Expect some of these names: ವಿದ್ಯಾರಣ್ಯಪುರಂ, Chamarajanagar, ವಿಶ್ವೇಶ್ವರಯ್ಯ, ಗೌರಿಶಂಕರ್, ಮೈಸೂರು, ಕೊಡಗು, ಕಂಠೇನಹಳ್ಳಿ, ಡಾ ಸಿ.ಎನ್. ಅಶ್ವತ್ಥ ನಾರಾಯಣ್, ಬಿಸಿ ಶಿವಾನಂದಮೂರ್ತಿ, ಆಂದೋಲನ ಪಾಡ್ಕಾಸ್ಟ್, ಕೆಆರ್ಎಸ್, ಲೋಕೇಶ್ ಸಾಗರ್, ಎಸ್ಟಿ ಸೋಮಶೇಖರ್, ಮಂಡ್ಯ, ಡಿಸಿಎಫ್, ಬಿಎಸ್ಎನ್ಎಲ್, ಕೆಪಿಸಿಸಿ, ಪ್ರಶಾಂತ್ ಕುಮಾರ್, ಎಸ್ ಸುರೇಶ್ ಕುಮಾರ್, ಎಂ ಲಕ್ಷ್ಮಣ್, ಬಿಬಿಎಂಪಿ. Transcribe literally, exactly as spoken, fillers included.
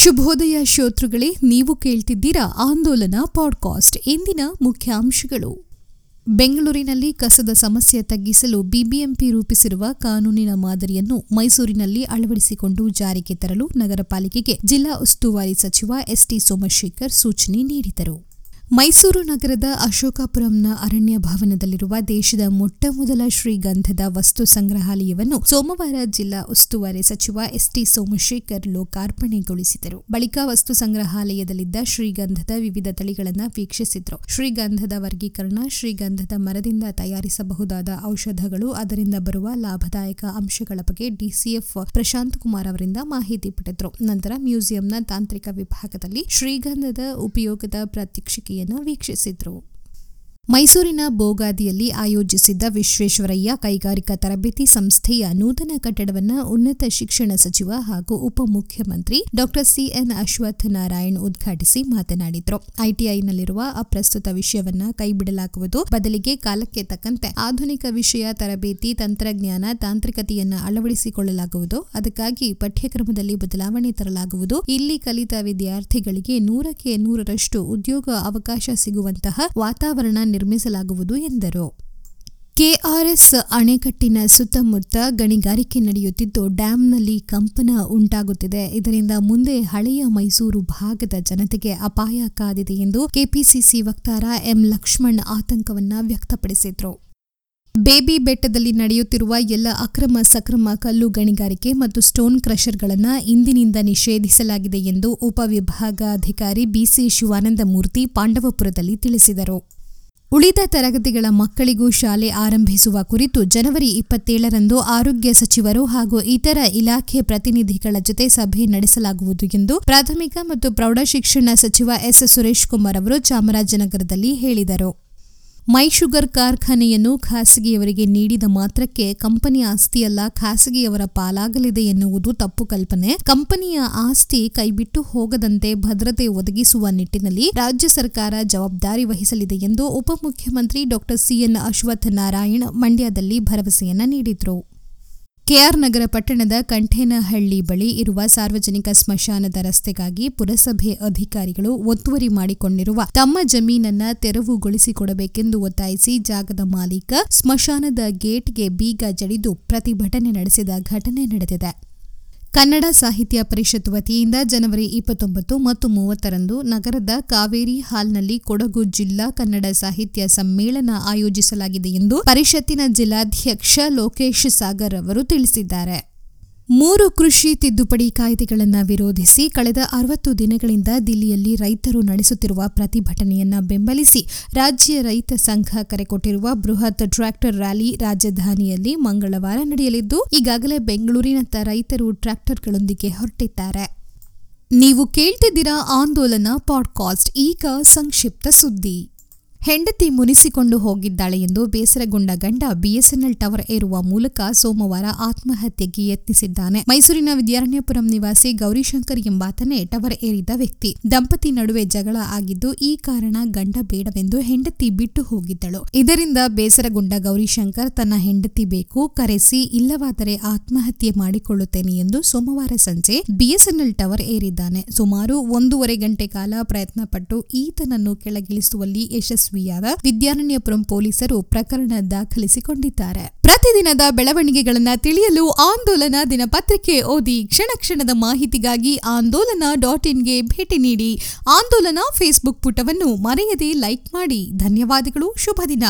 ಶುಭೋದಯ ಶ್ರೋತೃಗಳೇ, ನೀವು ಕೇಳ್ತಿದ್ದೀರಾ ಆಂದೋಲನ ಪಾಡ್ಕಾಸ್ಟ್. ಇಂದಿನ ಮುಖ್ಯಾಂಶಗಳು: ಬೆಂಗಳೂರಿನಲ್ಲಿ ಕಸದ ಸಮಸ್ಯೆ ತಗ್ಗಿಸಲು ಬಿಬಿಎಂಪಿ ರೂಪಿಸಿರುವ ಕಾನೂನಿನ ಮಾದರಿಯನ್ನು ಮೈಸೂರಿನಲ್ಲಿ ಅಳವಡಿಸಿಕೊಂಡು ಜಾರಿಗೆ ತರಲು ನಗರ ಪಾಲಿಕೆಗೆ ಜಿಲ್ಲಾ ಉಸ್ತುವಾರಿ ಸಚಿವ ಎಸ್ಟಿ ಸೋಮಶೇಖರ್ ಸೂಚನೆ ನೀಡಿದರು. ಮೈಸೂರು ನಗರದ ಅಶೋಕಪುರಂನ ಅರಣ್ಯ ಭವನದಲ್ಲಿರುವ ದೇಶದ ಮೊಟ್ಟಮೊದಲ ಶ್ರೀಗಂಧದ ವಸ್ತು ಸಂಗ್ರಹಾಲಯವನ್ನು ಸೋಮವಾರ ಜಿಲ್ಲಾ ಉಸ್ತುವಾರಿ ಸಚಿವ ಎಸ್ಟಿ ಸೋಮಶೇಖರ್ ಲೋಕಾರ್ಪಣೆಗೊಳಿಸಿದರು. ಬಳಿಕ ವಸ್ತು ಸಂಗ್ರಹಾಲಯದಲ್ಲಿದ್ದ ಶ್ರೀಗಂಧದ ವಿವಿಧ ತಳಿಗಳನ್ನು ವೀಕ್ಷಿಸಿದರು. ಶ್ರೀಗಂಧದ ವರ್ಗೀಕರಣ, ಶ್ರೀಗಂಧದ ಮರದಿಂದ ತಯಾರಿಸಬಹುದಾದ ಔಷಧಗಳು, ಅದರಿಂದ ಬರುವ ಲಾಭದಾಯಕ ಅಂಶಗಳ ಬಗ್ಗೆ ಡಿಸಿಎಫ್ ಪ್ರಶಾಂತ್ ಕುಮಾರ್ ಅವರಿಂದ ಮಾಹಿತಿ ಪಡೆದರು. ನಂತರ ಮ್ಯೂಸಿಯಂನ ತಾಂತ್ರಿಕ ವಿಭಾಗದಲ್ಲಿ ಶ್ರೀಗಂಧದ ಉಪಯೋಗದ ಪ್ರಾತ್ಯಕ್ಷಿಕೆ ವೀಕ್ಷಿಸಿದ್ರು. ಮೈಸೂರಿನ ಬೋಗಾದಿಯಲ್ಲಿ ಆಯೋಜಿಸಿದ್ದ ವಿಶ್ವೇಶ್ವರಯ್ಯ ಕೈಗಾರಿಕಾ ತರಬೇತಿ ಸಂಸ್ಥೆಯ ನೂತನ ಕಟ್ಟಡವನ್ನು ಉನ್ನತ ಶಿಕ್ಷಣ ಸಚಿವ ಹಾಗೂ ಉಪಮುಖ್ಯಮಂತ್ರಿ ಡಾ ಸಿ ಎನ್ ಅಶ್ವತ್ಥ ನಾರಾಯಣ್ ಉದ್ಘಾಟಿಸಿ ಮಾತನಾಡಿದರು. ಐಟಿಐನಲ್ಲಿರುವ ಅಪ್ರಸ್ತುತ ವಿಷಯವನ್ನು ಕೈಬಿಡಲಾಗುವುದು, ಬದಲಿಗೆ ಕಾಲಕ್ಕೆ ತಕ್ಕಂತೆ ಆಧುನಿಕ ವಿಷಯ, ತರಬೇತಿ, ತಂತ್ರಜ್ಞಾನ, ತಾಂತ್ರಿಕತೆಯನ್ನು ಅಳವಡಿಸಿಕೊಳ್ಳಲಾಗುವುದು. ಅದಕ್ಕಾಗಿ ಪಠ್ಯಕ್ರಮದಲ್ಲಿ ಬದಲಾವಣೆ ತರಲಾಗುವುದು. ಇಲ್ಲಿ ಕಲಿತ ವಿದ್ಯಾರ್ಥಿಗಳಿಗೆ ನೂರಕ್ಕೆ ನೂರರಷ್ಟು ಉದ್ಯೋಗ ಅವಕಾಶ ಸಿಗುವಂತಹ ವಾತಾವರಣ ನಿರ್ಮಿಸಲಾಗುವುದು ಎಂದರು. ಕೆಆರ್ಎಸ್ ಅಣೆಕಟ್ಟಿನ ಸುತ್ತಮುತ್ತ ಗಣಿಗಾರಿಕೆ ನಡೆಯುತ್ತಿದ್ದು, ಡ್ಯಾಂನಲ್ಲಿ ಕಂಪನ ಉಂಟಾಗುತ್ತಿದೆ. ಇದರಿಂದ ಮುಂದೆ ಹಳೆಯ ಮೈಸೂರು ಭಾಗದ ಜನತೆಗೆ ಅಪಾಯ ಕಾದಿದೆ ಎಂದು ಕೆಪಿಸಿಸಿ ವಕ್ತಾರ ಎಂ ಲಕ್ಷ್ಮಣ್ ಆತಂಕವನ್ನು ವ್ಯಕ್ತಪಡಿಸಿದರು. ಬೇಬಿ ಬೆಟ್ಟದಲ್ಲಿ ನಡೆಯುತ್ತಿರುವ ಎಲ್ಲ ಅಕ್ರಮ ಸಕ್ರಮ ಕಲ್ಲು ಗಣಿಗಾರಿಕೆ ಮತ್ತು ಸ್ಟೋನ್ ಕ್ರಷರ್ಗಳನ್ನು ಇಂದಿನಿಂದ ನಿಷೇಧಿಸಲಾಗಿದೆ ಎಂದು ಉಪವಿಭಾಗಾಧಿಕಾರಿ ಬಿಸಿ ಶಿವಾನಂದಮೂರ್ತಿ ಪಾಂಡವಪುರದಲ್ಲಿ ತಿಳಿಸಿದರು. ಉಳಿದ ತರಗತಿಗಳ ಮಕ್ಕಳಿಗೂ ಶಾಲೆ ಆರಂಭಿಸುವ ಕುರಿತು ಜನವರಿ ಇಪ್ಪತ್ತೇಳರಂದು ಆರೋಗ್ಯ ಸಚಿವರು ಹಾಗೂ ಇತರ ಇಲಾಖೆ ಪ್ರತಿನಿಧಿಗಳ ಜೊತೆ ಸಭೆ ನಡೆಸಲಾಗುವುದು ಎಂದು ಪ್ರಾಥಮಿಕ ಮತ್ತು ಪ್ರೌಢಶಿಕ್ಷಣ ಸಚಿವ ಎಸ್ ಸುರೇಶ್ ಕುಮಾರ್ ಅವರು ಚಾಮರಾಜನಗರದಲ್ಲಿ ಹೇಳಿದರು. ಮೈ ಶುಗರ್ ಕಾರ್ಖಾನೆಯನ್ನು ಖಾಸಗಿಯವರಿಗೆ ನೀಡಿದ ಮಾತ್ರಕ್ಕೆ ಕಂಪನಿ ಆಸ್ತಿಯಲ್ಲ, ಖಾಸಗಿಯವರ ಪಾಲಾಗಲಿದೆ ಎನ್ನುವುದು ತಪ್ಪು ಕಲ್ಪನೆ. ಕಂಪನಿಯ ಆಸ್ತಿ ಕೈಬಿಟ್ಟು ಹೋಗದಂತೆ ಭದ್ರತೆ ಒದಗಿಸುವ ನಿಟ್ಟಿನಲ್ಲಿ ರಾಜ್ಯ ಸರ್ಕಾರ ಜವಾಬ್ದಾರಿ ವಹಿಸಲಿದೆ ಎಂದು ಉಪಮುಖ್ಯಮಂತ್ರಿ ಡಾ ಸಿ ಎನ್ ಅಶ್ವತ್ಥ ನಾರಾಯಣ್ ಮಂಡ್ಯದಲ್ಲಿ ಭರವಸೆಯನ್ನು ನೀಡಿದರು. ಕೆಆರ್ ನಗರ ಪಟ್ಟಣದ ಕಂಠೇನಹಳ್ಳಿ ಬಳಿ ಇರುವ ಸಾರ್ವಜನಿಕ ಸ್ಮಶಾನದ ರಸ್ತೆಗಾಗಿ ಪುರಸಭೆ ಅಧಿಕಾರಿಗಳು ಒತ್ತುವರಿ ಮಾಡಿಕೊಂಡಿರುವ ತಮ್ಮ ಜಮೀನನ್ನು ತೆರವುಗೊಳಿಸಿಕೊಡಬೇಕೆಂದು ಒತ್ತಾಯಿಸಿ ಜಾಗದ ಮಾಲೀಕ ಸ್ಮಶಾನದ ಗೇಟ್ಗೆ ಬೀಗ ಜಡಿದು ಪ್ರತಿಭಟನೆ ನಡೆಸಿದ ಘಟನೆ ನಡೆದಿದೆ. ಕನ್ನಡ ಸಾಹಿತ್ಯ ಪರಿಷತ್ ವತಿಯಿಂದ ಜನವರಿ ಇಪ್ಪತ್ತೊಂಬತ್ತು ಮತ್ತು ಮೂವತ್ತರಂದು ನಗರದ ಕಾವೇರಿ ಹಾಲ್ನಲ್ಲಿ ಕೊಡಗು ಜಿಲ್ಲಾ ಕನ್ನಡ ಸಾಹಿತ್ಯ ಸಮ್ಮೇಳನ ಆಯೋಜಿಸಲಾಗಿದೆ ಎಂದು ಪರಿಷತ್ತಿನ ಜಿಲ್ಲಾಧ್ಯಕ್ಷ ಲೋಕೇಶ್ ಸಾಗರ್ ಅವರು ತಿಳಿಸಿದ್ದಾರೆ. ಮೂರು ಕೃಷಿ ತಿದ್ದುಪಡಿ ಕಾಯ್ದೆಗಳನ್ನು ವಿರೋಧಿಸಿ ಕಳೆದ ಅರವತ್ತು ದಿನಗಳಿಂದ ದಿಲ್ಲಿಯಲ್ಲಿ ರೈತರು ನಡೆಸುತ್ತಿರುವ ಪ್ರತಿಭಟನೆಯನ್ನು ಬೆಂಬಲಿಸಿ ರಾಜ್ಯ ರೈತ ಸಂಘ ಕರೆಕೊಟ್ಟಿರುವ ಬೃಹತ್ ಟ್ರ್ಯಾಕ್ಟರ್ ರ್ಯಾಲಿ ರಾಜಧಾನಿಯಲ್ಲಿ ಮಂಗಳವಾರ ನಡೆಯಲಿದ್ದು, ಈಗಾಗಲೇ ಬೆಂಗಳೂರಿನತ್ತ ರೈತರು ಟ್ರ್ಯಾಕ್ಟರ್ಗಳೊಂದಿಗೆ ಹೊರಟಿದ್ದಾರೆ. ನೀವು ಕೇಳ್ತಿದ್ದೀರಾ ಆಂದೋಲನ ಪಾಡ್ಕಾಸ್ಟ್. ಈಗ ಸಂಕ್ಷಿಪ್ತ ಸುದ್ದಿ: ಹೆಂಡತಿ ಮುನಿಸಿಕೊಂಡು ಹೋಗಿದ್ದಾಳೆ ಎಂದು ಬೇಸರಗೊಂಡ ಗಂಡ ಬಿಎಸ್ಎನ್ಎಲ್ ಟವರ್ ಏರುವ ಮೂಲಕ ಸೋಮವಾರ ಆತ್ಮಹತ್ಯೆಗೆ ಯತ್ನಿಸಿದ್ದಾನೆ. ಮೈಸೂರಿನ ವಿದ್ಯಾರಣ್ಯಪುರಂ ನಿವಾಸಿ ಗೌರಿಶಂಕರ್ ಎಂಬಾತನೇ ಟವರ್ ಏರಿದ ವ್ಯಕ್ತಿ. ದಂಪತಿ ನಡುವೆ ಜಗಳ ಆಗಿದ್ದು, ಈ ಕಾರಣ ಗಂಡ ಬೇಡವೆಂದು ಹೆಂಡತಿ ಬಿಟ್ಟು ಹೋಗಿದ್ದಳು. ಇದರಿಂದ ಬೇಸರಗೊಂಡ ಗೌರಿಶಂಕರ್ ತನ್ನ ಹೆಂಡತಿ ಬೇಕು, ಕರೆಸಿ ಇಲ್ಲವಾದರೆ ಆತ್ಮಹತ್ಯೆ ಮಾಡಿಕೊಳ್ಳುತ್ತೇನೆ ಎಂದು ಸೋಮವಾರ ಸಂಜೆ ಬಿಎಸ್ಎನ್ಎಲ್ ಟವರ್ ಏರಿದ್ದಾನೆ. ಸುಮಾರು ಒಂದೂವರೆ ಗಂಟೆ ಕಾಲ ಪ್ರಯತ್ನಪಟ್ಟು ಈತನನ್ನು ಕೆಳಗಿಳಿಸುವಲ್ಲಿ ಯಶಸ್ವಿ ವಿದ್ಯಾರಣ್ಯಪುರಂ ಪೊಲೀಸರು ಪ್ರಕರಣ ದಾಖಲಿಸಿಕೊಂಡಿದ್ದಾರೆ. ಪ್ರತಿದಿನದ ಬೆಳವಣಿಗೆಗಳನ್ನು ತಿಳಿಯಲು ಆಂದೋಲನ ದಿನಪತ್ರಿಕೆ ಓದಿ. ಕ್ಷಣ ಕ್ಷಣದ ಮಾಹಿತಿಗಾಗಿ ಆಂದೋಲನ ಡಾಟ್ ಇನ್ಗೆ ಭೇಟಿ ನೀಡಿ. ಆಂದೋಲನ ಫೇಸ್ಬುಕ್ ಪುಟವನ್ನು ಮರೆಯದೆ ಲೈಕ್ ಮಾಡಿ. ಧನ್ಯವಾದಗಳು. ಶುಭ ದಿನ.